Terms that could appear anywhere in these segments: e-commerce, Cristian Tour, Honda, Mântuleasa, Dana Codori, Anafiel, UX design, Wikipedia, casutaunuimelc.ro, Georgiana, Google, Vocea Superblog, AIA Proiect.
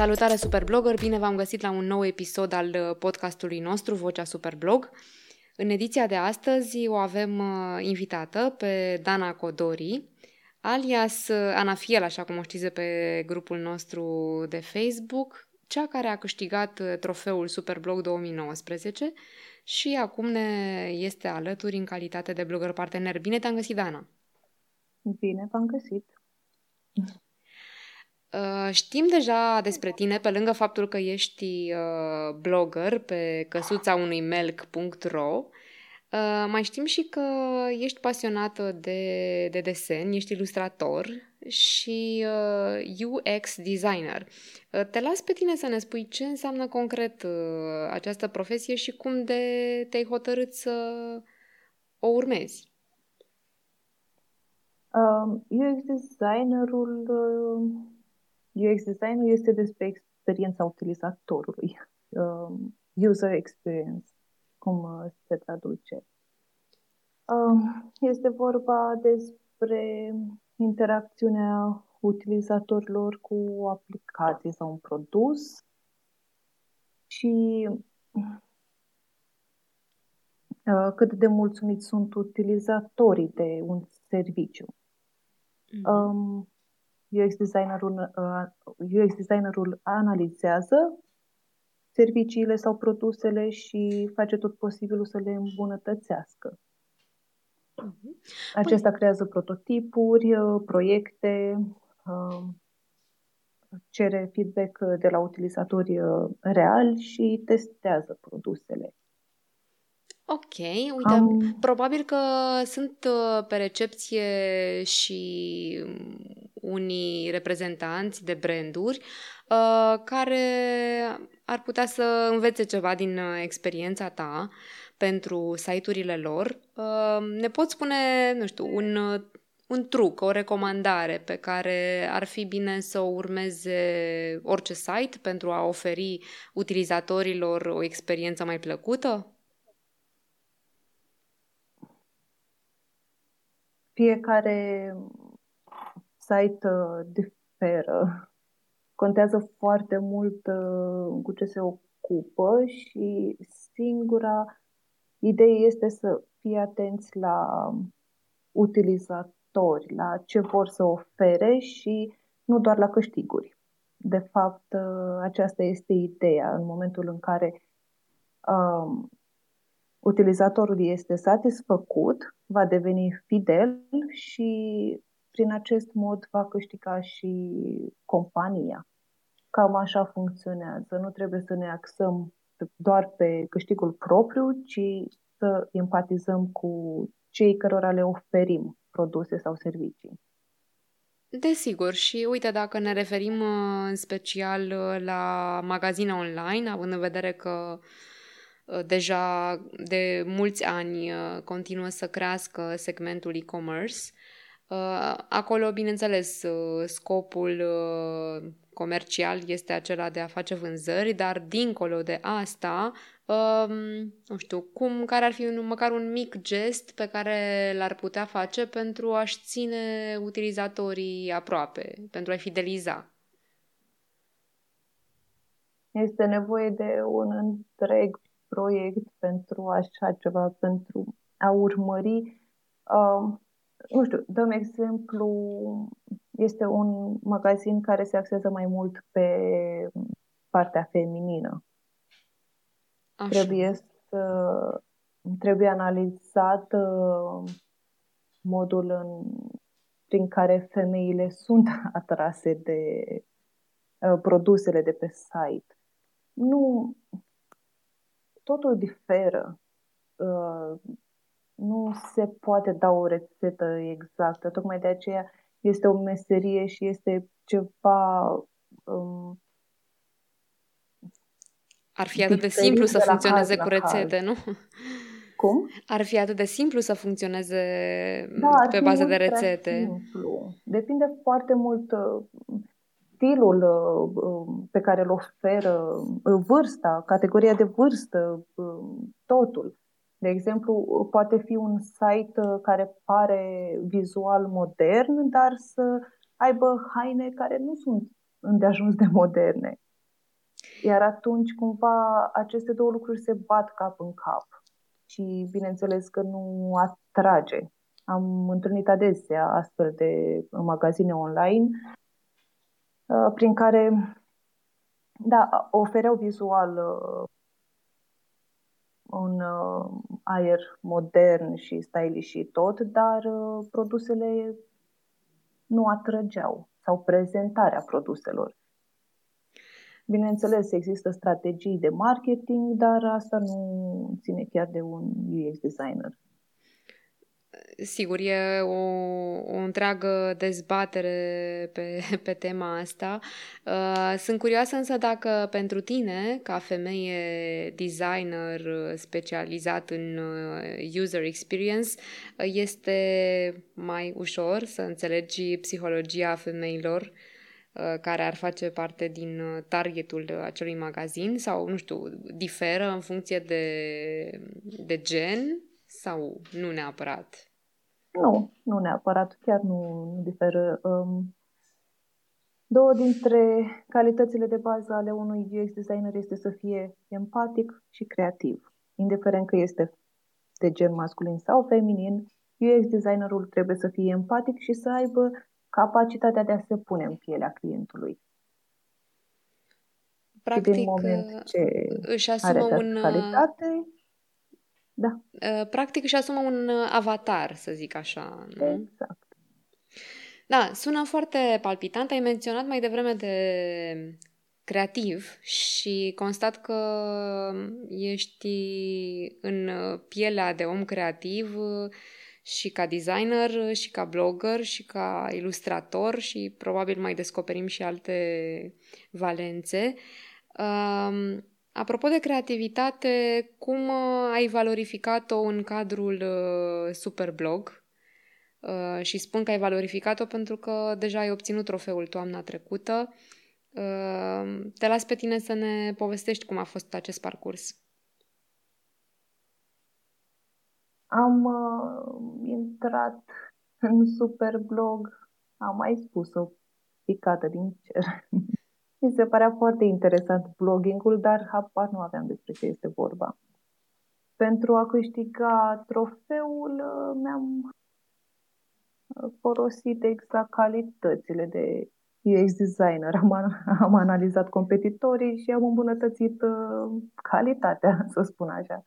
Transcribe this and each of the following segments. Salutare Superblogger, bine v-am găsit la un nou episod al podcastului nostru, Vocea Superblog. În ediția de astăzi o avem invitată pe Dana Codori, alias Anafiel, așa cum o știți de pe grupul nostru de Facebook, cea care a câștigat trofeul Superblog 2019 și acum ne este alături în calitate de blogger partener. Bine te-am găsit, Dana! Bine v-am găsit! Știm deja despre tine, pe lângă faptul că ești blogger pe casutaunuimelc.ro, mai știm și că ești pasionată de desen, ești ilustrator și UX designer. Te las pe tine să ne spui ce înseamnă concret această profesie și cum te-ai hotărât să o urmezi. UX design-ul este despre experiența utilizatorului, user experience, cum se traduce. Este vorba despre interacțiunea utilizatorilor cu o aplicație sau un produs și cât de mulțumiți sunt utilizatorii de un serviciu. UX designerul analizează serviciile sau produsele și face tot posibilul să le îmbunătățească. Acesta creează prototipuri, proiecte, cere feedback de la utilizatori reali și testează produsele. Ok, uite, probabil că sunt pe recepție și unii reprezentanți de branduri care ar putea să învețe ceva din experiența ta pentru site-urile lor. Ne poți spune, nu știu, un truc, o recomandare pe care ar fi bine să o urmeze orice site pentru a oferi utilizatorilor o experiență mai plăcută? Fiecare site diferă. Contează foarte mult cu ce se ocupă și singura idee este să fii atenți la utilizatori, la ce vor să ofere și nu doar la câștiguri. De fapt, aceasta este ideea. În momentul în care utilizatorul este satisfăcut, va deveni fidel și prin acest mod va câștiga și compania. Cam așa funcționează. Nu trebuie să ne axăm doar pe câștigul propriu, ci să empatizăm cu cei cărora le oferim produse sau servicii. Desigur, și uite, dacă ne referim în special la magazine online, având în vedere că deja de mulți ani continuă să crească segmentul e-commerce. Acolo, bineînțeles, scopul comercial este acela de a face vânzări, dar dincolo de asta, nu știu, care ar fi măcar un mic gest pe care l-ar putea face pentru a-și ține utilizatorii aproape, pentru a-i fideliza? Este nevoie de un întreg proiect pentru așa ceva, pentru a urmări, nu știu, dăm exemplu, este un magazin care se axează mai mult pe partea feminină. Așa. Trebuie analizat modul prin care femeile sunt atrase de produsele de pe site. Totul diferă. Nu se poate da o rețetă exactă. Tocmai de aceea este o meserie și este ceva... Ar fi atât de simplu să funcționeze cu rețete, nu? Cum? Ar fi atât de simplu să funcționeze pe bază de rețete. Simplu. Depinde foarte mult stilul pe care îl oferă, vârsta, categoria de vârstă, totul. De exemplu, poate fi un site care pare vizual modern, dar să aibă haine care nu sunt îndeajuns de moderne. Iar atunci, cumva, aceste două lucruri se bat cap în cap și, bineînțeles, că nu atrage. Am întâlnit adesea astfel de magazine online prin care, da, ofereau vizual un aer modern și stylish și tot, dar produsele nu atrăgeau, sau prezentarea produselor. Bineînțeles, există strategii de marketing, dar asta nu ține chiar de un UX designer. Sigur, e o întreagă dezbatere pe tema asta. Sunt curioasă însă dacă pentru tine, ca femeie designer specializat în user experience, este mai ușor să înțelegi psihologia femeilor care ar face parte din targetul acelui magazin sau, nu știu, diferă în funcție de gen? Sau nu neapărat? Nu neapărat, chiar nu diferă. Două dintre calitățile de bază ale unui UX designer este să fie empatic și creativ. Indiferent că este de gen masculin sau feminin, UX designerul trebuie să fie empatic și să aibă capacitatea de a se pune în pielea clientului. Practic, din moment ce își asumă calitate, da. Practic își asumă un avatar, să zic așa, nu? Exact. Da, sună foarte palpitant. Ai menționat mai devreme de creativ și constat că ești în pielea de om creativ și ca designer, și ca blogger, și ca ilustrator și probabil mai descoperim și alte valențe. Apropo de creativitate, cum ai valorificat-o în cadrul Superblog? Și spun că ai valorificat-o pentru că deja ai obținut trofeul toamna trecută. Te las pe tine să ne povestești cum a fost acest parcurs. Am intrat în Superblog, am mai spus o picată din cer. Mi se părea foarte interesant blogging-ul, dar habar nu aveam despre ce este vorba. Pentru a câștiga trofeul, mi-am folosit exact calitățile de UX designer. Am analizat competitorii și am îmbunătățit calitatea, să spun așa.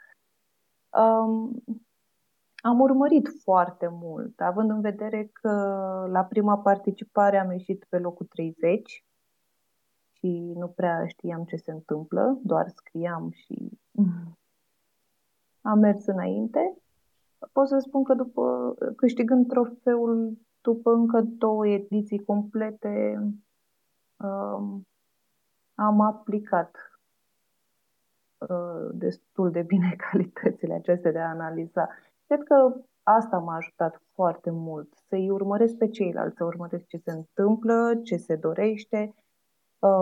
Am urmărit foarte mult, având în vedere că la prima participare am ieșit pe locul 30, și nu prea știam ce se întâmplă, doar scriam și am mers înainte. Pot să spun că câștigând trofeul după încă 2 ediții complete, am aplicat destul de bine calitățile acestea de a analiza. Cred că asta m-a ajutat foarte mult, să-i urmăresc pe ceilalți, să urmăresc ce se întâmplă, ce se dorește,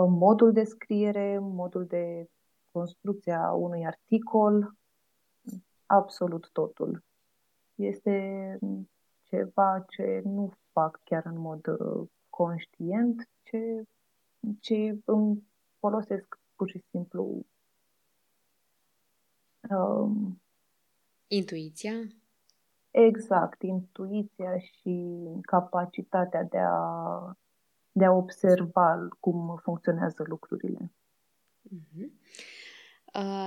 modul de scriere, modul de construcție a unui articol, absolut totul. Este ceva ce nu fac chiar în mod conștient, ce îmi folosesc pur și simplu intuiția? Exact, intuiția și capacitatea de a observa cum funcționează lucrurile.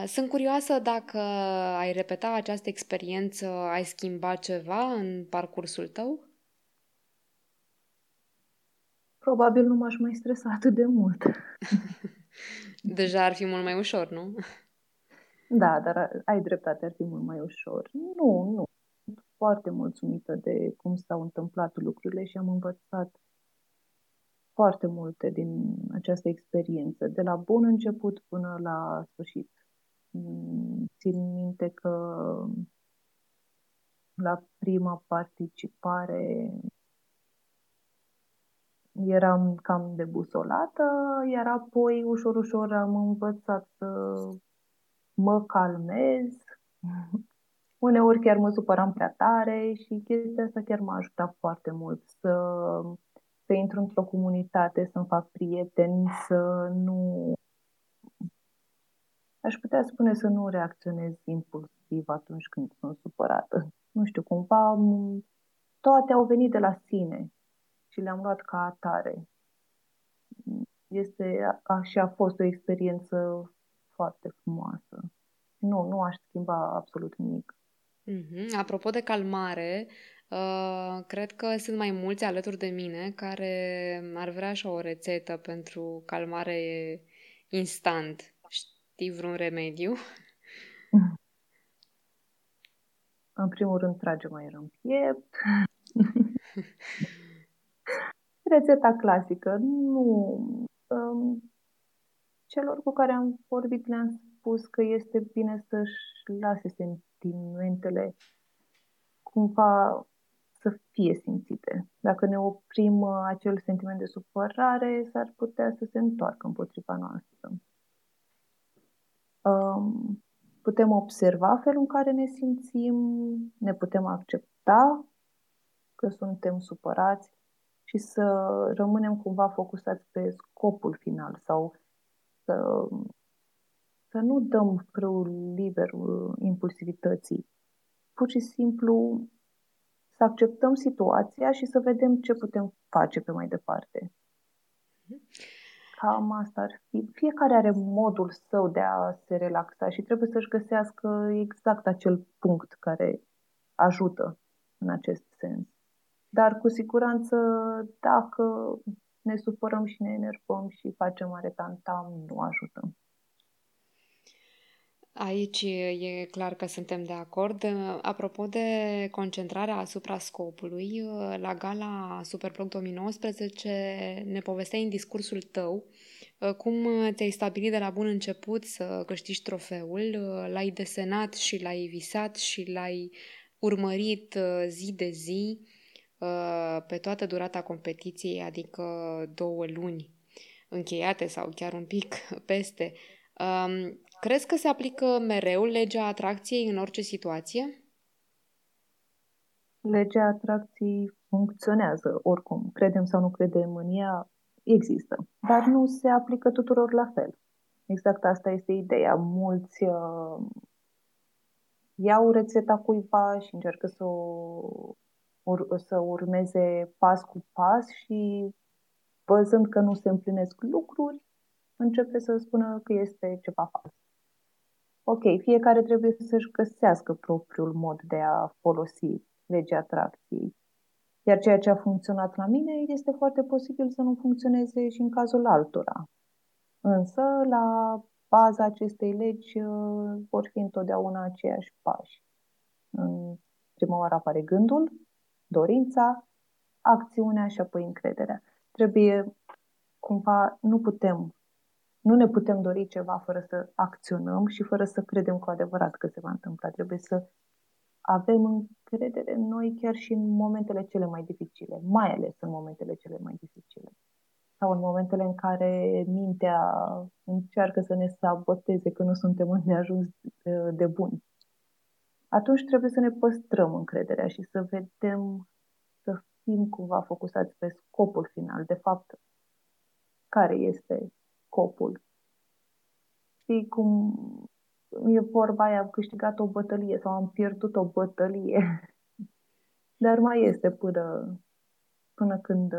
Sunt curioasă dacă ai repeta această experiență, ai schimbat ceva în parcursul tău? Probabil nu m-aș mai stresa atât de mult. Deja ar fi mult mai ușor, nu? Da, dar ai dreptate, ar fi mult mai ușor. Nu. Sunt foarte mulțumită de cum s-au întâmplat lucrurile și am învățat foarte multe din această experiență, de la bun început până la sfârșit. Țin minte că la prima participare eram cam debusolată, iar apoi ușor-ușor am învățat să mă calmez. Uneori chiar mă supăram prea tare și chestia asta chiar m-a ajutat foarte mult să intru într-o comunitate, să-mi fac prieteni, să nu aș putea spune să nu reacționez impulsiv atunci când sunt supărată. Nu știu, cumva toate au venit de la sine și le-am luat ca atare. Și a fost o experiență foarte frumoasă. Nu aș schimba absolut nimic. Apropo de calmare, cred că sunt mai mulți alături de mine care ar vrea așa o rețetă pentru calmare instant. Știi vreun remediu? În primul rând, trage mai în piept. Rețeta clasică. Nu. Celor cu care am vorbit le-am spus că este bine să-și lase sentimentele cumva să fie simțite. Dacă ne oprim acel sentiment de supărare, s-ar putea să se întoarcă împotriva noastră. Putem observa felul în care ne simțim, ne putem accepta că suntem supărați și să rămânem cumva focusați pe scopul final sau să nu dăm frâul liber impulsivității. Pur și simplu să acceptăm situația și să vedem ce putem face pe mai departe. Cam asta ar fi. Fiecare are modul său de a se relaxa și trebuie să-și găsească exact acel punct care ajută în acest sens. Dar cu siguranță, dacă ne supărăm și ne enervăm și facem mare tantam, nu ajutăm. Aici e clar că suntem de acord. Apropo de concentrarea asupra scopului, la gala Superblog 2019 ne povesteai în discursul tău cum te-ai stabilit de la bun început să câștigi trofeul, l-ai desenat și l-ai visat și l-ai urmărit zi de zi pe toată durata competiției, adică 2 luni încheiate sau chiar un pic peste. Crezi că se aplică mereu legea atracției în orice situație? Legea atracției funcționează oricum. Credem sau nu credem în ea, există. Dar nu se aplică tuturor la fel. Exact asta este ideea. Mulți iau rețeta cuiva și încearcă să urmeze pas cu pas și văzând că nu se împlinesc lucruri, începe să spună că este ceva fals. Ok, fiecare trebuie să-și găsească propriul mod de a folosi legea atracției. Iar ceea ce a funcționat la mine este foarte posibil să nu funcționeze și în cazul altora. Însă, la baza acestei legi vor fi întotdeauna aceiași pași. În prima oară apare gândul, dorința, acțiunea și apoi încrederea. Trebuie, cumva, nu ne putem dori ceva fără să acționăm și fără să credem cu adevărat că se va întâmpla. Trebuie să avem încredere în noi chiar și în momentele cele mai dificile, mai ales în momentele cele mai dificile. Sau în momentele în care mintea încearcă să ne saboteze că nu suntem îndeajuns de buni. Atunci trebuie să ne păstrăm încrederea și să vedem, să fim cumva focusați pe scopul final. De fapt, care este scopul. Știi cum e vorba aia, am câștigat o bătălie sau am pierdut o bătălie, dar mai este până când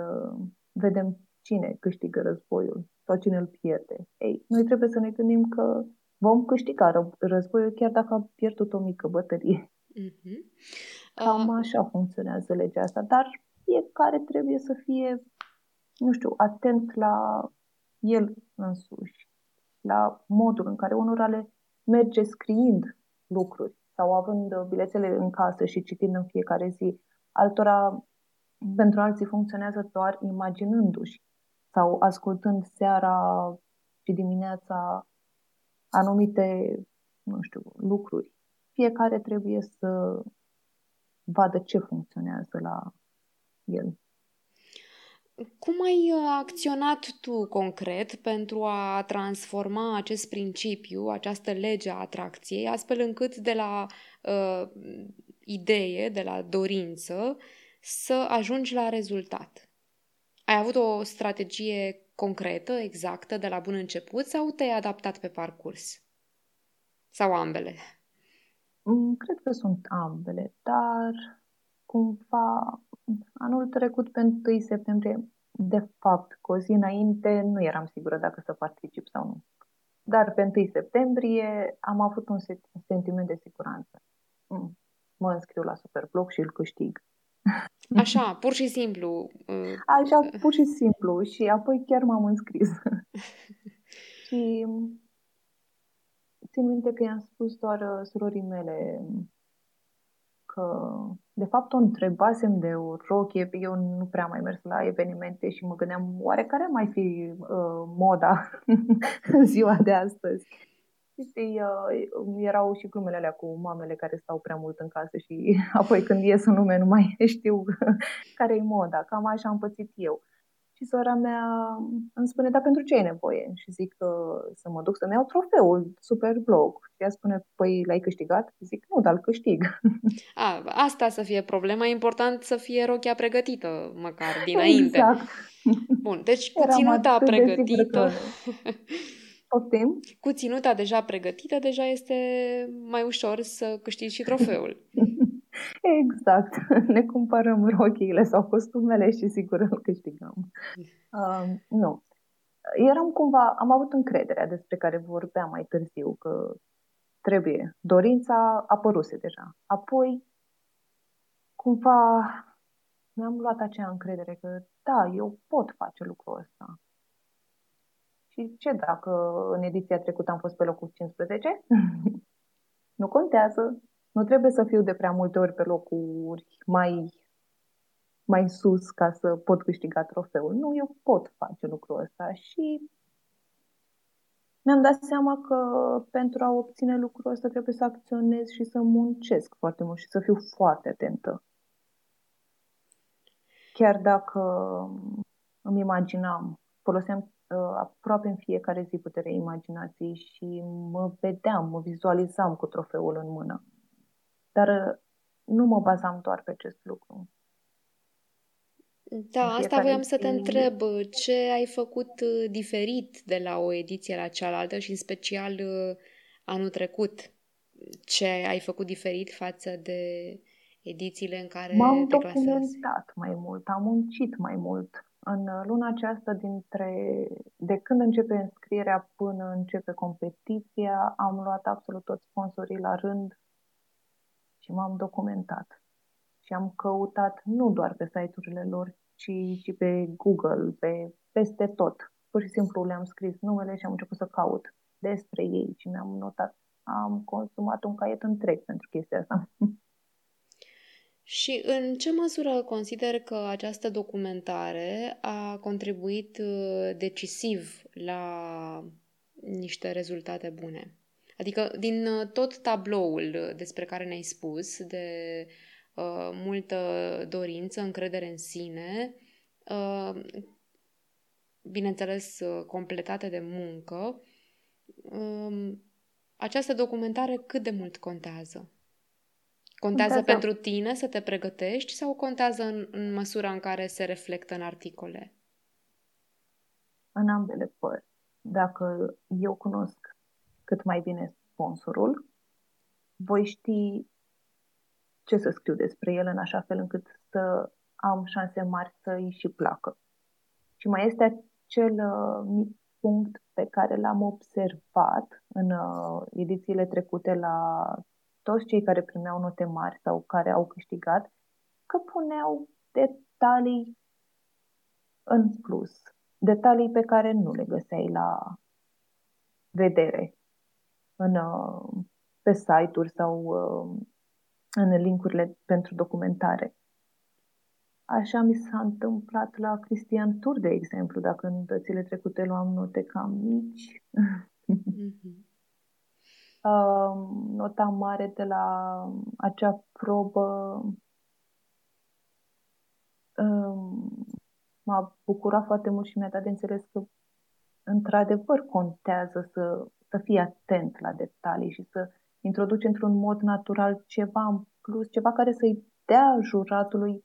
vedem cine câștigă războiul sau cine îl pierde. Ei, noi trebuie să ne gândim că vom câștiga războiul chiar dacă am pierdut o mică bătălie. Cam așa funcționează legea asta, dar fiecare trebuie să fie, nu știu, atent la el însuși, la modul în care unora le merge scriind lucruri sau având bilețele în casă și citind în fiecare zi. Pentru alții funcționează doar imaginându-și sau ascultând seara și dimineața anumite, nu știu, lucruri. Fiecare trebuie să vadă ce funcționează la el. Cum ai acționat tu concret pentru a transforma acest principiu, această lege a atracției, astfel încât de la idee, de la dorință, să ajungi la rezultat? Ai avut o strategie concretă, exactă, de la bun început sau te-ai adaptat pe parcurs? Sau ambele? Cred că sunt ambele, dar cumva anul trecut, pe 1 septembrie, de fapt, cu o zi înainte, nu eram sigură dacă să particip sau nu. Dar pe 1 septembrie am avut un sentiment de siguranță. Mă înscriu la Superblog și îl câștig. Așa, pur și simplu. Așa, pur și simplu. Și apoi chiar m-am înscris. Și țin minte că i-am spus doar surorii mele că, de fapt, o întrebasem de o rochie. Eu nu prea mai mers la evenimente și mă gândeam, oare care mai fi moda în ziua de astăzi? Și erau și glumele alea cu mamele care stau prea mult în casă și apoi când ies în lume nu mai știu care e moda. Cam așa am pățit eu. Și sora mea îmi spune, da, pentru ce ai nevoie? Și zic că să mă duc să-mi iau trofeul Superblog. Și ea spune, păi l-ai câștigat? Zic, nu, dar îl câștig. Asta să fie problema, e important să fie rochia pregătită, măcar dinainte. Exact. Bun, deci cu ținuta pregătită... Optim. Cu ținuta deja pregătită, deja este mai ușor să câștigi și trofeul. Exact. Ne cumpărăm rochiile sau costumele și sigur îl câștigăm. Nu. Eram cumva, am avut încrederea despre care vorbeam mai târziu, că trebuie. Dorința apăruse deja. Apoi, cumva, mi-am luat acea încredere că da, eu pot face lucrul ăsta. Și ce dacă în ediția trecută am fost pe locul 15? Nu contează. Nu trebuie să fiu de prea multe ori pe locuri mai sus ca să pot câștiga trofeul. Nu, eu pot face lucrul ăsta. Și mi-am dat seama că pentru a obține lucrul ăsta trebuie să acționez și să muncesc foarte mult și să fiu foarte atentă. Chiar dacă îmi imaginam, foloseam aproape în fiecare zi puterea imaginației și mă vedeam, mă vizualizam cu trofeul în mână. Dar nu mă bazam doar pe acest lucru. Da, asta voiam să te întreb. Ce ai făcut diferit de la o ediție la cealaltă și în special anul trecut? Ce ai făcut diferit față de edițiile în care m-am documentat mai mult, am muncit mai mult. În luna aceasta, de când începe înscrierea până începe competiția, am luat absolut toți sponsorii la rând și m-am documentat. Și am căutat nu doar pe site-urile lor, ci și pe Google, peste tot. Pur și simplu le-am scris numele și am început să caut despre ei și mi-am notat. Am consumat un caiet întreg pentru chestia asta. Și în ce măsură consider că această documentare a contribuit decisiv la niște rezultate bune? Adică din tot tabloul despre care ne-ai spus, de multă dorință, încredere în sine, bineînțeles completate de muncă, această documentare cât de mult contează? Contează pentru tine să te pregătești sau contează în măsura în care se reflectă în articole? În ambele părți. Dacă eu cunosc cât mai bine sponsorul, voi ști ce să scriu despre el în așa fel încât să am șanse mari să îi și placă. Și mai este acel mic punct pe care l-am observat în edițiile trecute la toți cei care primeau note mari sau care au câștigat, că puneau detalii în plus. Detalii pe care nu le găseai la vedere pe site-uri sau în linkurile pentru documentare. Așa mi s-a întâmplat la Cristian Tour, de exemplu, dacă în dățile trecute luam note cam mici. Nota mare de la acea probă m-a bucurat foarte mult și mi-a dat de înțeles că într-adevăr contează să fii atent la detalii și să introduci într-un mod natural ceva în plus, ceva care să-i dea juratului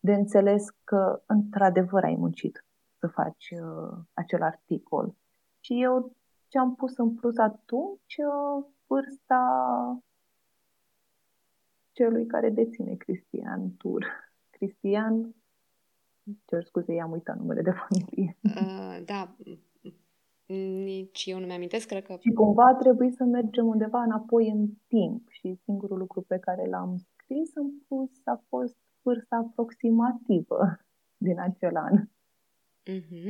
de înțeles că într-adevăr ai muncit să faci acel articol. Și eu ce am pus în plus atunci vârsta celui care deține Cristian Tour. Cristian, cer scuze, i-am uitat numele de familie. Da, nici eu nu mi-amintesc, cred că... Și cumva trebuie să mergem undeva înapoi în timp și singurul lucru pe care l-am scris în plus a fost vârsta aproximativă din acel an.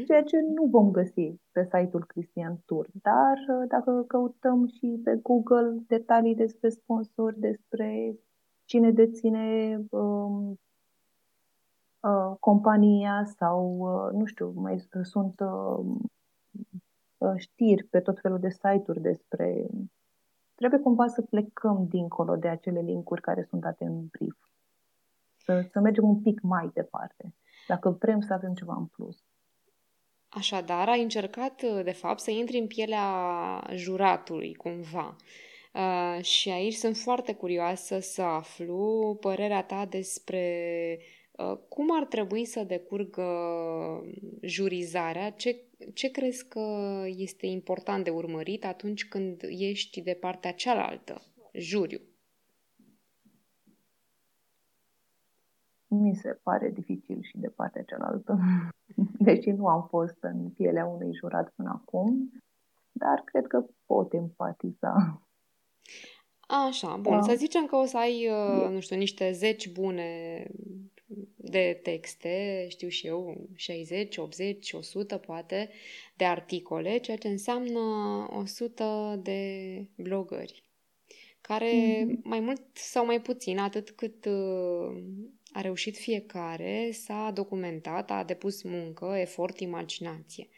Ceea ce nu vom găsi pe site-ul Cristian Tour, dar dacă căutăm și pe Google detalii despre sponsori, despre cine deține compania sau, nu știu, mai sunt știri pe tot felul de site-uri despre... Trebuie cumva să plecăm dincolo de acele link-uri care sunt date în brief. Să mergem un pic mai departe, dacă vrem să avem ceva în plus. Așadar, ai încercat, de fapt, să intri în pielea juratului, cumva. Și aici sunt foarte curioasă să aflu părerea ta despre cum ar trebui să decurgă jurizarea, ce crezi că este important de urmărit atunci când ești de partea cealaltă, juriu. Mi se pare dificil și de partea cealaltă, deși nu am fost în pielea unui jurat până acum, dar cred că pot empatiza. Așa, bun, da. Să zicem că o să ai, nu știu, niște 10 bune de texte, știu și eu, 60, 80, 100 poate, de articole, ceea ce înseamnă 100 de blogări, care mai mult sau mai puțin, atât cât a reușit fiecare, s-a documentat, a depus muncă, efort, imaginație.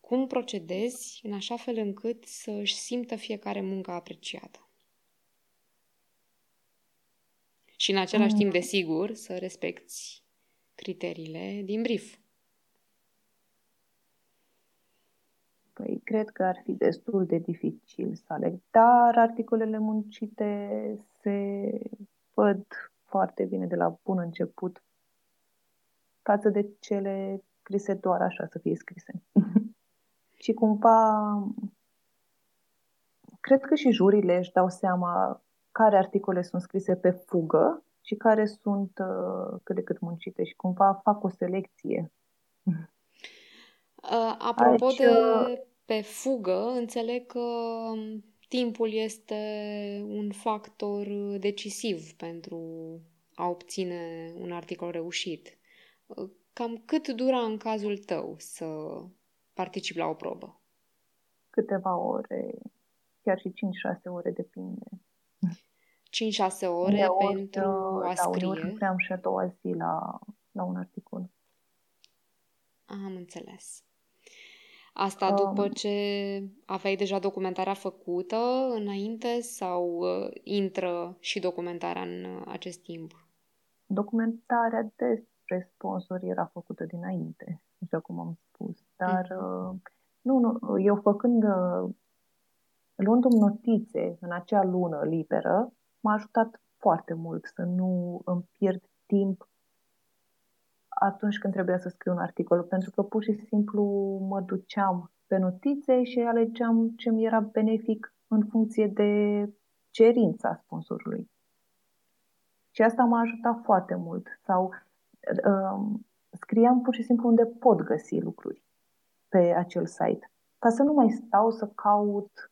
Cum procedezi în așa fel încât să-și simtă fiecare muncă apreciată? Și în același timp, desigur, să respecti criteriile din brief. Păi, cred că ar fi destul de dificil să aleg, dar articolele muncite se văd foarte bine de la bun început față de cele scrise doar așa, să fie scrise. Și cumva, cred că și jurile își dau seama care articole sunt scrise pe fugă și care sunt cât de cât muncite și cumva fac o selecție. Apropo aici... de pe fugă, înțeleg că timpul este un factor decisiv pentru a obține un articol reușit. Cam cât dura în cazul tău să participi la o probă? Câteva ore, chiar și 5-6 ore, depinde. 5-6 ore ori, pentru a scrie. Da, uneori vreau și a doua zi la un articol. Am înțeles. Asta după ce aveai deja documentarea făcută înainte sau intră și documentarea în acest timp? Documentarea despre sponsor era făcută dinainte, așa cum am spus. Dar nu, eu luându-mi notițe în acea lună liberă, m-a ajutat foarte mult să nu îmi pierd timp atunci când trebuia să scriu un articol, pentru că pur și simplu mă duceam pe notițe și alegeam ce mi era benefic în funcție de cerința sponsorului. Și asta m-a ajutat foarte mult. Sau scriam pur și simplu unde pot găsi lucruri pe acel site, ca să nu mai stau să caut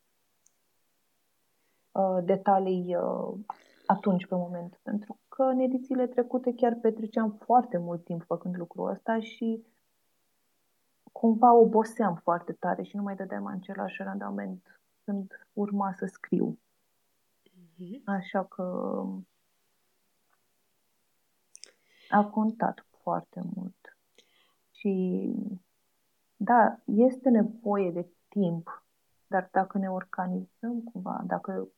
detalii atunci, pe moment. Pentru că în edițiile trecute chiar petreceam foarte mult timp făcând lucrul ăsta și cumva oboseam foarte tare și nu mai dădeam același randament când urma să scriu. Așa că a contat foarte mult. Și da, este nevoie de timp, dar dacă ne organizăm cumva, dacă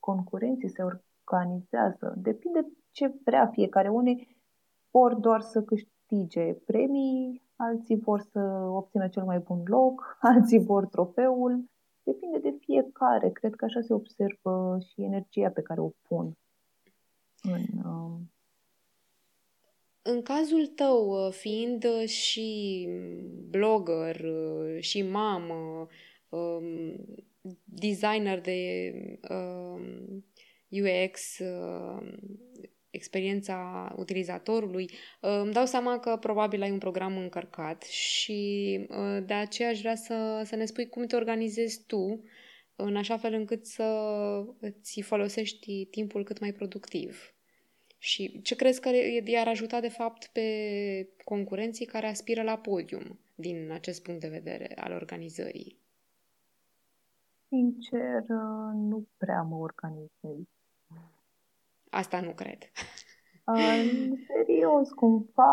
concurenții se organizează, depinde ce vrea fiecare. Unii vor doar să câștige premii, alții vor să obțină cel mai bun loc, alții vor trofeul. Depinde de fiecare. Cred că așa se observă și energia pe care o pun. În cazul tău, fiind și blogger, și mamă, designer de UX, experiența utilizatorului, îmi dau seama că probabil ai un program încărcat și de aceea aș vrea să ne spui cum te organizezi tu în așa fel încât să îți folosești timpul cât mai productiv. Și ce crezi că i-ar ajuta de fapt pe concurenții care aspiră la podium din acest punct de vedere al organizării? Sincer, nu prea mă organizez. Asta nu cred. Serios, cumva,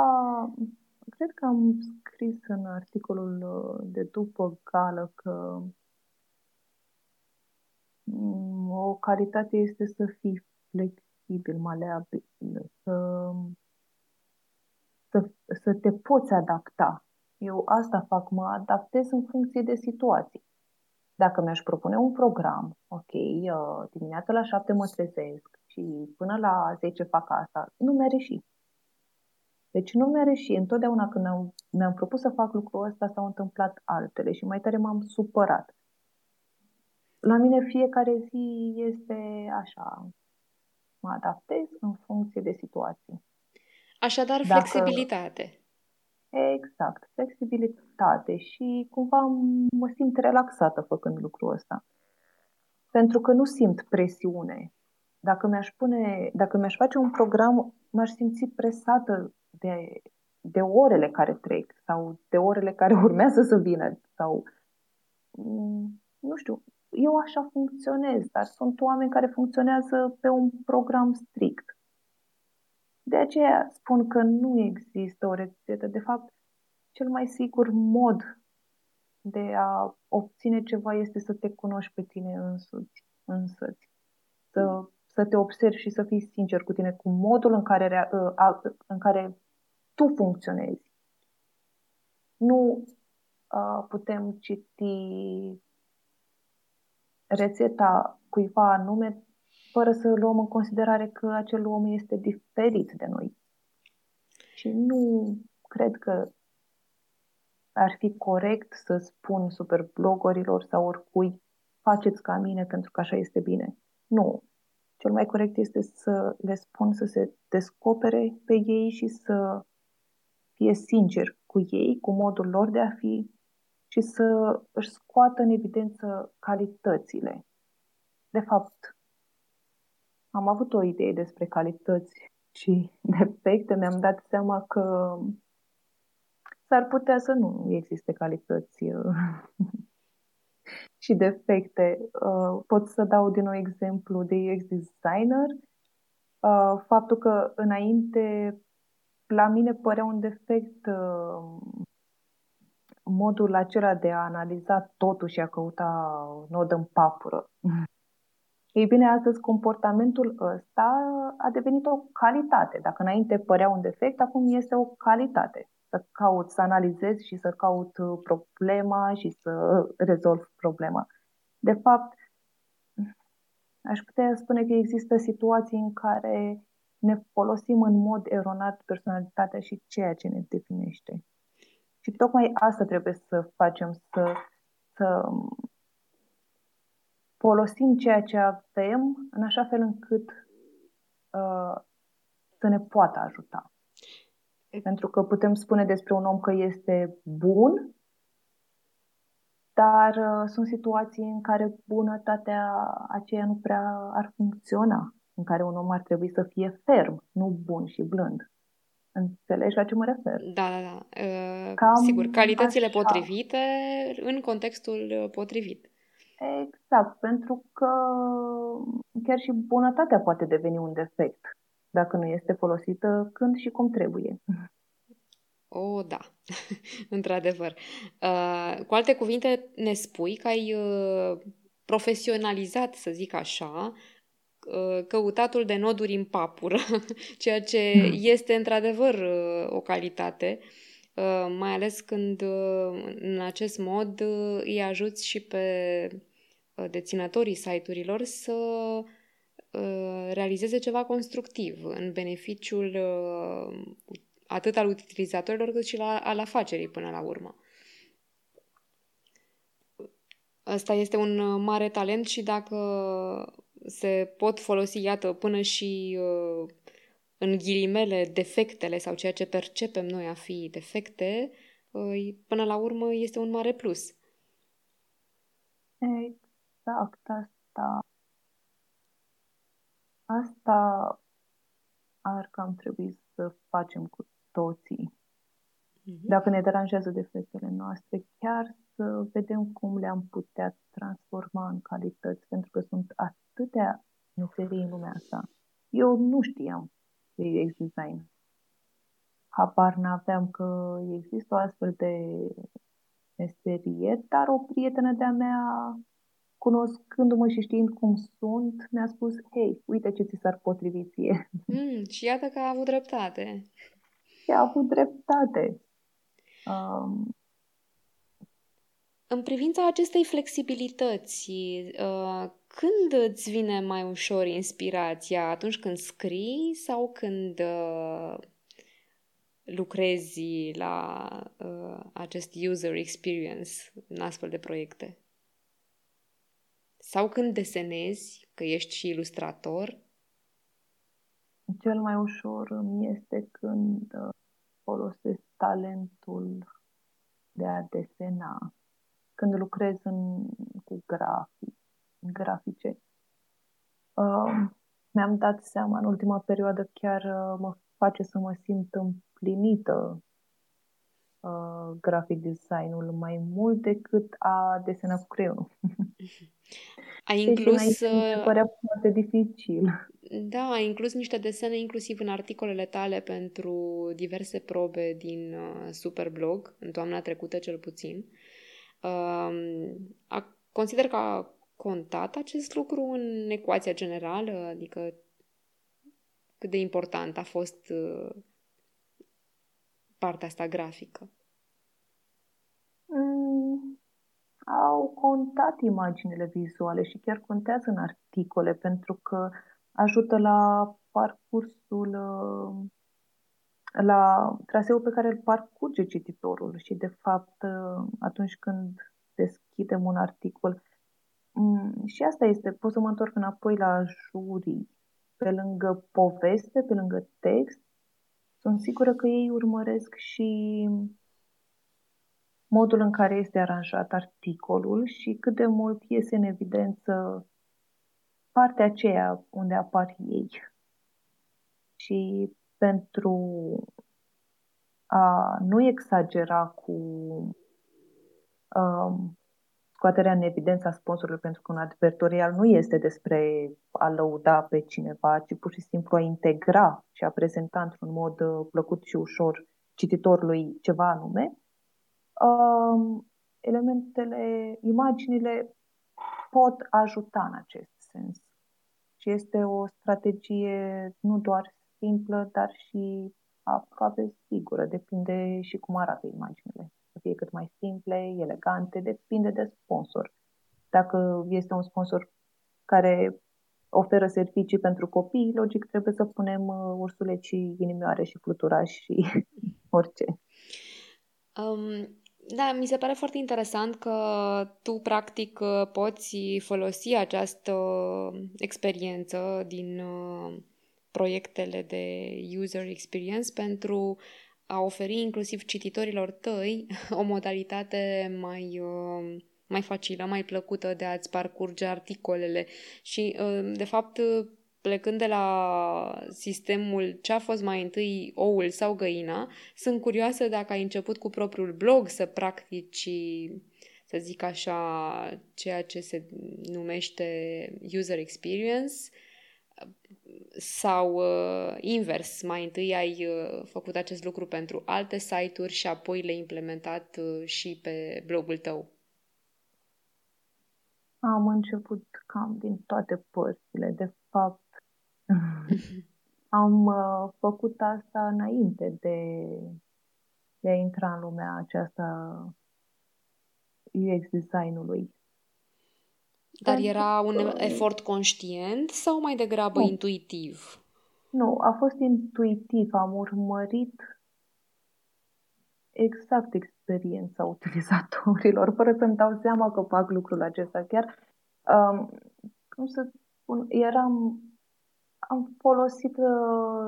cred că am scris în articolul de după gală că o calitate este să fii flexibil, maleabil, să te poți adapta. Eu asta fac, mă adaptez în funcție de situații. Dacă mi-aș propune un program, ok, dimineața la 7 mă trezesc și până la 10 fac asta, nu mi-a reșit. Deci nu mi-a reșit. Întotdeauna când mi-am propus să fac lucrul ăsta, s-au întâmplat altele și mai tare m-am supărat. La mine fiecare zi este așa, mă adaptez în funcție de situații. Așadar, flexibilitate. Exact, flexibilitate și cumva mă simt relaxată făcând lucrul ăsta. Pentru că nu simt presiune. Dacă mi-aș face un program, m-aș simți presată de orele care trec sau de orele care urmează să vină sau nu știu, eu așa funcționez, dar sunt oameni care funcționează pe un program strict. De aceea spun că nu există o rețetă. De fapt, cel mai sigur mod de a obține ceva este să te cunoști pe tine însăți. Să te observi și să fii sincer cu tine, cu modul în care tu funcționezi. Nu putem citi rețeta cuiva anume fără să luăm în considerare că acel om este diferit de noi. Și nu cred că ar fi corect să spun superblogorilor sau oricui, faceți ca mine pentru că așa este bine. Nu. Cel mai corect este să le spun să se descopere pe ei și să fie sinceri cu ei, cu modul lor de a fi și să își scoată în evidență calitățile. De fapt, am avut o idee despre calități și defecte, mi-am dat seama că s-ar putea să nu existe calități și defecte. Pot să dau din nou exemplu de UX designer. Faptul că înainte la mine părea un defect modul acela de a analiza totul și a căuta nodă în papură. Ei bine, astăzi comportamentul ăsta a devenit o calitate. Dacă înainte părea un defect, acum este o calitate. Să caut, să analizez și să caut problema și să rezolv problema. De fapt, aș putea spune că există situații în care ne folosim în mod eronat personalitatea și ceea ce ne definește. Și tocmai asta trebuie să facem, să folosim ceea ce avem în așa fel încât să ne poată ajuta. Pentru că putem spune despre un om că este bun, dar sunt situații în care bunătatea aceea nu prea ar funcționa, în care un om ar trebui să fie ferm, nu bun și blând. Înțelegi la ce mă refer? Da. Sigur, calitățile așa. Potrivite în contextul potrivit. Exact, pentru că chiar și bunătatea poate deveni un defect dacă nu este folosită când și cum trebuie. Da, într-adevăr. Cu alte cuvinte, ne spui că ai profesionalizat, să zic așa, căutatul de noduri în papură, ceea ce este într-adevăr o calitate, mai ales când în acest mod îi ajuți și pe deținătorii site-urilor să realizeze ceva constructiv în beneficiul atât al utilizatorilor cât și al afacerii până la urmă. Ăsta este un mare talent și dacă se pot folosi, iată, până și în ghilimele defectele sau ceea ce percepem noi a fi defecte, până la urmă este un mare plus. Exact, asta ar cam trebui să facem cu toții. Dacă ne deranjează defectele noastre, chiar să vedem cum le-am putea transforma în calități, pentru că sunt atâtea nuclerii în lumea asta. Eu nu știam de UX design. Habar n-aveam că există o astfel de meserie, dar o prietenă de-a mea, cunoscându-mă și știind cum sunt, mi-a spus, hei, uite ce ți s-ar potrivi ție. Și iată că a avut dreptate. Și a avut dreptate. În privința acestei flexibilități, când îți vine mai ușor inspirația? Atunci când scrii sau când lucrezi la acest user experience în astfel de proiecte? Sau când desenezi, că ești și ilustrator? Cel mai ușor îmi este când folosesc talentul de a desena. Când lucrez cu grafice. Mi-am dat seama în ultima perioadă, chiar mă face să mă simt împlinită graphic design-ul mai mult decât a desena cu creionul. Ai inclus... mi se părea foarte dificil. Da, ai inclus niște desene inclusiv în articolele tale pentru diverse probe din Superblog, în toamna trecută cel puțin. Consider că a contat acest lucru în ecuația generală? Adică cât de important a fost partea asta grafică? Au contat imaginile vizuale și chiar contează în articole, pentru că ajută la la traseul pe care îl parcurge cititorul și, de fapt, atunci când deschidem un articol. Și asta este, pot să mă întorc înapoi la jurii. Pe lângă poveste, pe lângă text, sunt sigură că ei urmăresc și modul în care este aranjat articolul și cât de mult iese în evidență partea aceea unde apar ei. Și pentru a nu exagera cu scoaterea în evidență a sponsorului, pentru că un advertorial nu este despre a lăuda pe cineva, ci pur și simplu a integra și a prezenta într-un mod plăcut și ușor cititorului ceva anume. Elementele, imaginile pot ajuta în acest sens. Și este o strategie nu doar simplă, dar și aproape sigură. Depinde și cum arată imaginile. Să fie cât mai simple, elegante, depinde de sponsor. Dacă este un sponsor care oferă servicii pentru copii, logic trebuie să punem ursuleți și inimioare și fluturași și orice. Da, mi se pare foarte interesant că tu, practic, poți folosi această experiență din proiectele de user experience pentru a oferi inclusiv cititorilor tăi o modalitate mai facilă, mai plăcută de a-ți parcurge articolele. Și, de fapt, plecând de la sistemul ce a fost mai întâi oul sau găina, sunt curioasă dacă ai început cu propriul blog să practici, să zic așa, ceea ce se numește user experience sau invers, mai întâi ai făcut acest lucru pentru alte site-uri și apoi le-ai implementat și pe blogul tău. Am început cam din toate părțile, de fapt. Am făcut asta înainte de a intra în lumea aceasta UX design-ului. Dar era un efort conștient sau mai degrabă intuitiv? Nu, a fost intuitiv. Am urmărit exact experiența utilizatorilor, fără să-mi dau seama că fac lucrul acesta. Chiar, cum să spun, am folosit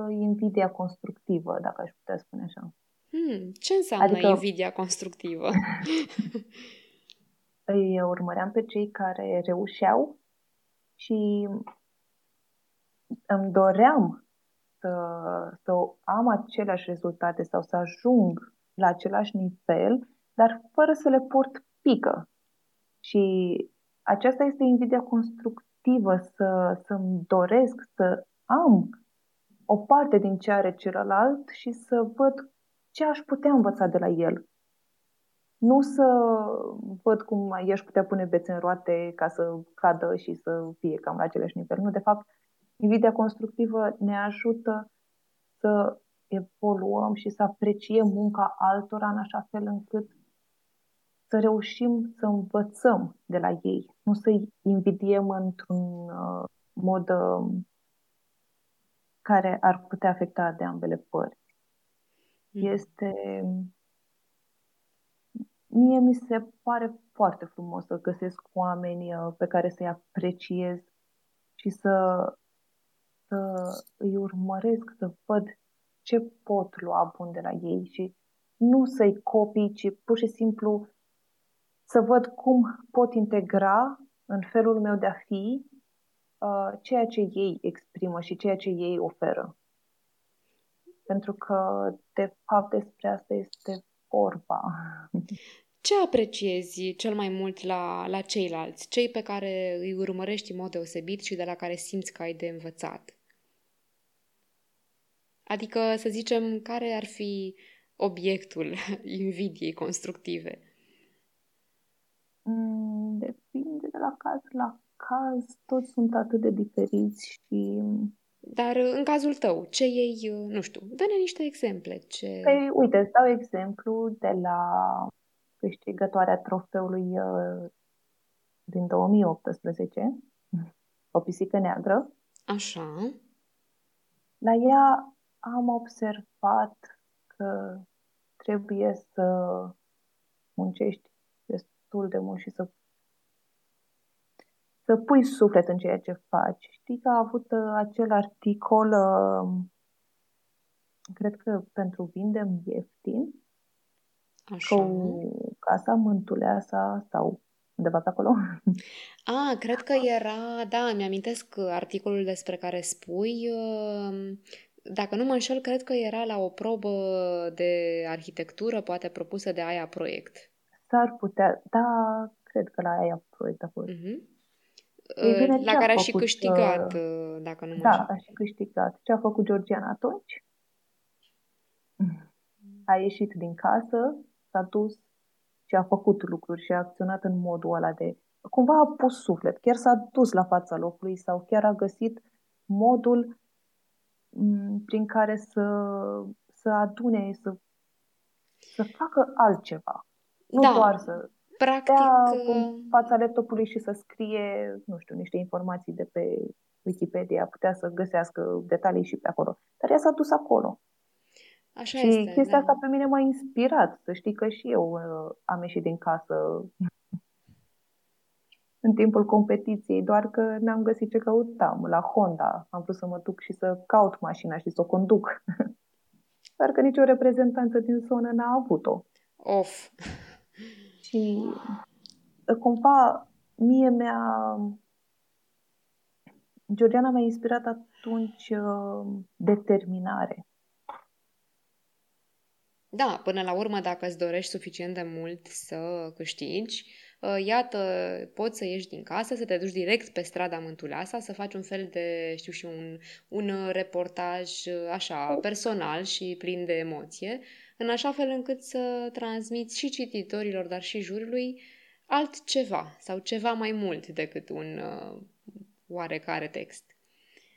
invidia constructivă, dacă aș putea spune așa. Ce înseamnă invidia constructivă? Îi urmăream pe cei care reușeau și îmi doream să am aceleași rezultate sau să ajung la același nivel, dar fără să le port pică. Și aceasta este invidia constructivă, să-mi doresc să am o parte din ce are celălalt și să văd ce aș putea învăța de la el. Nu să văd cum i-aș putea pune bețe în roate ca să cadă și să fie cam la același nivel. Nu, de fapt, invidia constructivă ne ajută să evoluăm și să apreciem munca altora în așa fel încât să reușim să învățăm de la ei. Nu să-i invidiem într-un mod care ar putea afecta de ambele părți. Mie mi se pare foarte frumos să găsesc oameni pe care să-i apreciez și să îi urmăresc, să văd ce pot lua bun de la ei și nu să-i copii, ci pur și simplu să văd cum pot integra în felul meu de a fi ceea ce ei exprimă și ceea ce ei oferă. Pentru că, de fapt, despre asta este vorba. Ce apreciezi cel mai mult la ceilalți? Cei pe care îi urmărești în mod deosebit și de la care simți că ai de învățat? Adică, să zicem, care ar fi obiectul invidiei constructive? Depinde de la caz la caz. Toți sunt atât de diferiți și... Dar în cazul tău, ce ei, nu știu, dă-ne niște exemple. Păi, uite, îți dau exemplu de la câștigătoarea trofeului din 2018, o pisică neagră. Așa. La ea am observat că trebuie să muncești destul de mult și să pui suflet în ceea ce faci. Știi că a avut acel articol, cred că pentru Vindem Ieftin, așa, cu casa Mântuleasa sau undeva pe acolo. Cred că era, da, mi-amintesc articolul despre care spui. Dacă nu mă înșel, cred că era la o probă de arhitectură, poate propusă de AIA Proiect. S-ar putea, da, cred că la AIA Proiect a fost. Mhm. Bine, la care a și câștigat, dacă nu mă știu. Da, a și câștigat. Ce a făcut Georgiana atunci? A ieșit din casă, s-a dus și a făcut lucruri și a acționat în modul ăla de... Cumva a pus suflet, chiar s-a dus la fața locului sau chiar a găsit modul prin care să adune, să facă altceva. Nu doar să... Practic... Putea fața laptopului și să scrie, nu știu, niște informații de pe Wikipedia, putea să găsească detalii și pe acolo. Dar ea s-a dus acolo. Așa și este, chestia asta pe mine m-a inspirat, să știi că și eu am ieșit din casă în timpul competiției, doar că n-am găsit ce căutam la Honda. Am vrut să mă duc și să caut mașina și să o conduc. Doar că nicio reprezentanță din zonă n-a avut-o. Of... Și cumva mie Georgiana m-a inspirat atunci determinare. Da, până la urmă, dacă îți dorești suficient de mult să câștigi, iată, poți să ieși din casă, să te duci direct pe strada Mântuleasa, să faci un fel de, un reportaj așa, personal și plin de emoție, în așa fel încât să transmiți și cititorilor, dar și jurului, altceva sau ceva mai mult decât un oarecare text.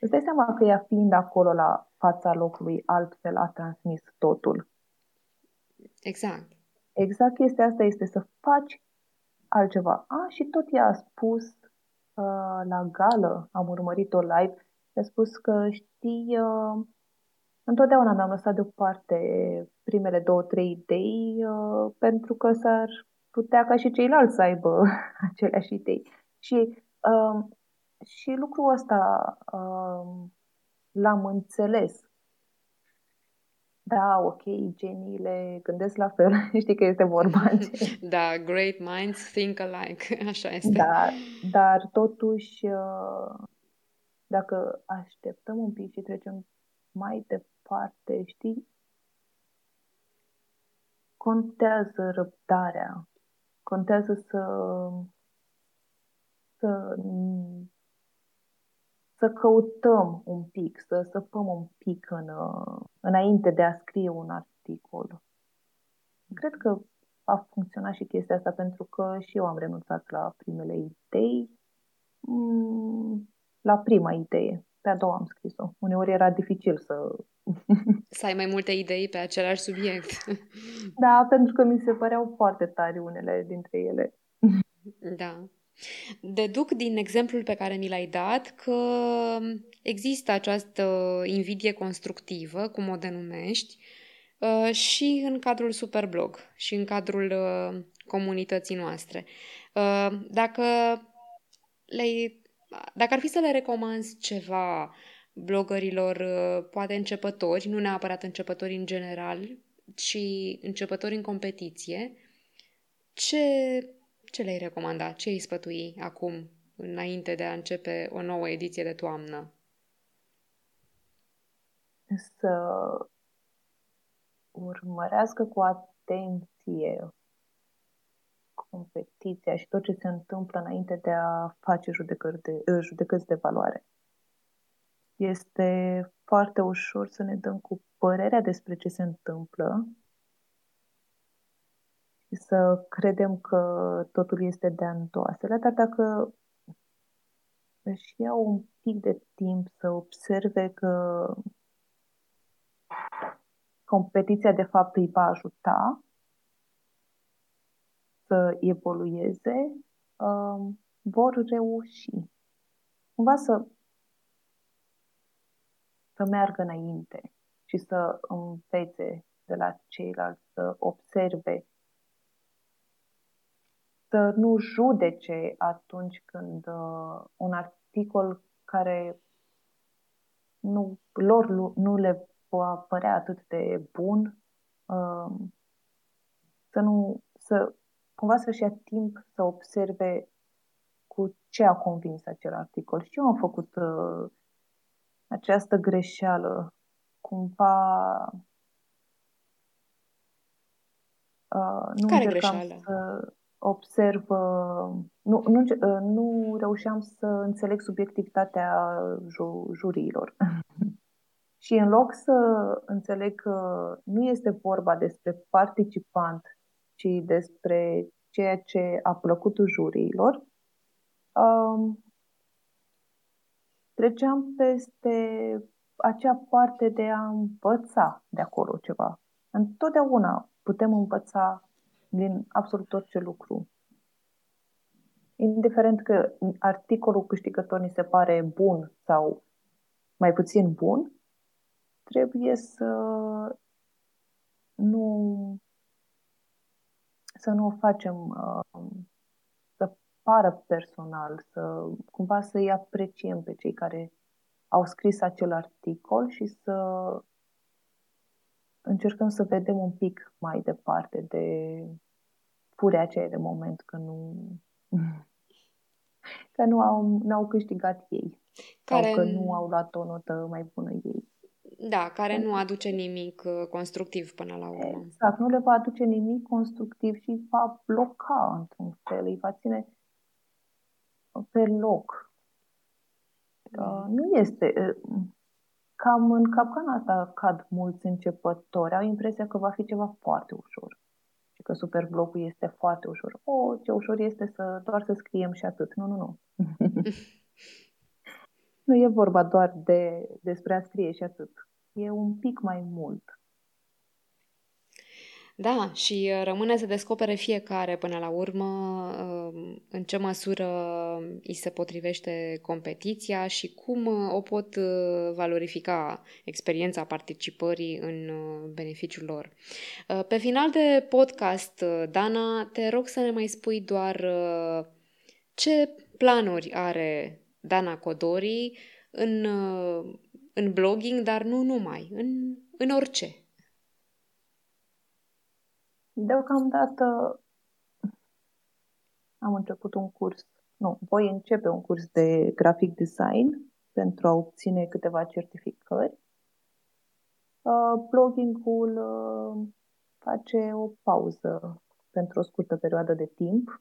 Îți dai seama că ea, fiind acolo la fața locului, altfel a transmis totul. Exact. Exact, chestia asta este să faci altceva. Și tot ea a spus la gală, am urmărit-o live, a spus că știi... Întotdeauna mi-am lăsat deoparte primele 2-3 idei pentru că s-ar putea ca și ceilalți să aibă aceleași idei. Și lucrul ăsta l-am înțeles. Da, ok, geniile gândesc la fel. Știi că este vorba. Da, great minds think alike. Așa este. Da, dar totuși, dacă așteptăm un pic și trecem mai departe, știi, contează răbdarea. Contează să căutăm un pic, să săpăm un pic înainte de a scrie un articol. Cred că a funcționat și chestia asta pentru că și eu am renunțat la primele idei, la prima idee. Pe a doua am scris-o. Uneori era dificil să ai mai multe idei pe același subiect. Da, pentru că mi se păreau foarte tari unele dintre ele. Da. Deduc din exemplul pe care ni l-ai dat că există această invidie constructivă, cum o denumești, și în cadrul Superblog și în cadrul comunității noastre. Dacă ar fi să le recomanzi ceva blogărilor, poate începători, nu neapărat începători în general, ci începători în competiție, ce le-ai recomanda? Ce îi sfătui acum, înainte de a începe o nouă ediție de toamnă? Să urmărească cu atenție competiția și tot ce se întâmplă înainte de a face judecăți de valoare. Este foarte ușor să ne dăm cu părerea despre ce se întâmplă și să credem că totul este de-a întoaselea, dar dacă își iau un pic de timp să observe că competiția de fapt îi va ajuta să evolueze, vor reuși. Cumva să meargă înainte și să învețe de la ceilalți, să observe, să nu judece atunci când un articol care nu le va părea atât de bun, cumva să-și ia timp să observe cu ce a convins acel articol. Și eu am făcut această greșeală. Care greșeală? Să observ, nu reușeam să înțeleg subiectivitatea juriilor. Și în loc să înțeleg că nu este vorba despre participant, ci despre ceea ce a plăcut juriilor, treceam peste acea parte de a învăța de acolo ceva. Întotdeauna putem învăța din absolut orice lucru. Indiferent că articolul câștigător ni se pare bun sau mai puțin bun, trebuie să nu o facem să pară personal, cumva să-i apreciem pe cei care au scris acel articol și să încercăm să vedem un pic mai departe de furia aceea de moment că nu n-au câștigat ei sau că nu au luat o notă mai bună ei. Da, care nu aduce nimic constructiv până la urmă. Exact, nu le va aduce nimic constructiv și îi va bloca într-un fel, îi va ține pe loc. Nu este. Cam în capcana asta cad mulți începători. Au impresia că va fi ceva foarte ușor și că Superblog-ul este foarte ușor. Ce ușor este doar să scriem și atât. Nu. Nu e vorba doar despre a scrie și atât. E un pic mai mult. Da, și rămâne să descopere fiecare până la urmă în ce măsură îi se potrivește competiția și cum o pot valorifica experiența participării în beneficiul lor. Pe final de podcast, Dana, te rog să ne mai spui doar ce planuri are Dana Codori în blogging, dar nu numai, în orice. Deocamdată am început un curs, voi începe un curs de graphic design pentru a obține câteva certificări. Blogging-ul face o pauză pentru o scurtă perioadă de timp,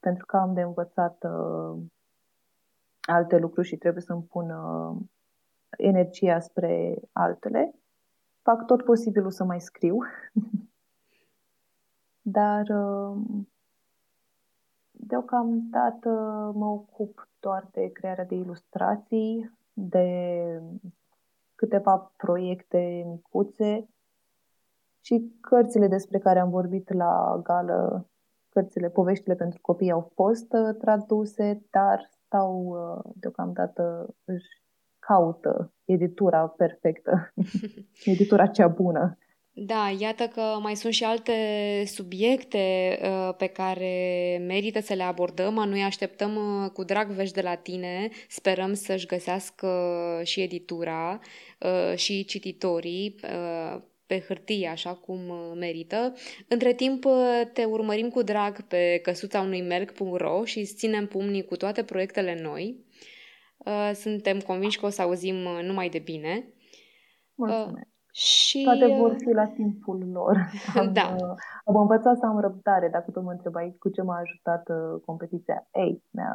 pentru că am de învățat alte lucruri și trebuie să-mi pun energia spre altele. Fac tot posibilul să mai scriu. Dar deocamdată mă ocup doar de crearea de ilustrații, de câteva proiecte micuțe și cărțile despre care am vorbit la gală, poveștile pentru copii au fost traduse, dar stau deocamdată își caută editura perfectă, editura cea bună. Da, iată că mai sunt și alte subiecte pe care merită să le abordăm. Noi așteptăm cu drag vești de la tine. Sperăm să-și găsească și editura și cititorii pe hârtie, așa cum merită. Între timp, te urmărim cu drag pe casutaunuimelc.ro și îți ținem pumnii cu toate proiectele noi. Suntem convinși că o să auzim numai de bine. Mulțumesc! Și... toate vor fi la timpul lor. Am învățat să am răbdare. Dacă tu mă întrebai cu ce m-a ajutat competiția,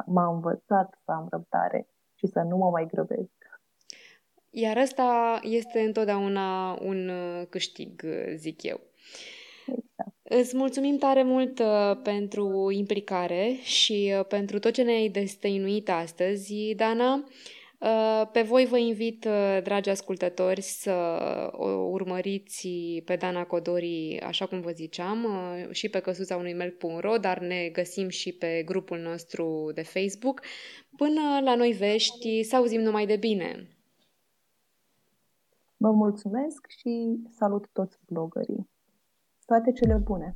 m-a învățat să am răbdare și să nu mă mai grăbesc. Iar ăsta este întotdeauna un câștig, zic eu. Exact. Îți mulțumim tare mult pentru implicare și pentru tot ce ne-ai destăinuit astăzi, Dana. Pe voi vă invit, dragi ascultători, să o urmăriți pe Dana Codori, așa cum vă ziceam, și pe casutaunuimelc.ro, dar ne găsim și pe grupul nostru de Facebook. Până la noi vești, să auzim numai de bine! Vă mulțumesc și salut toți blogării! Toate cele bune!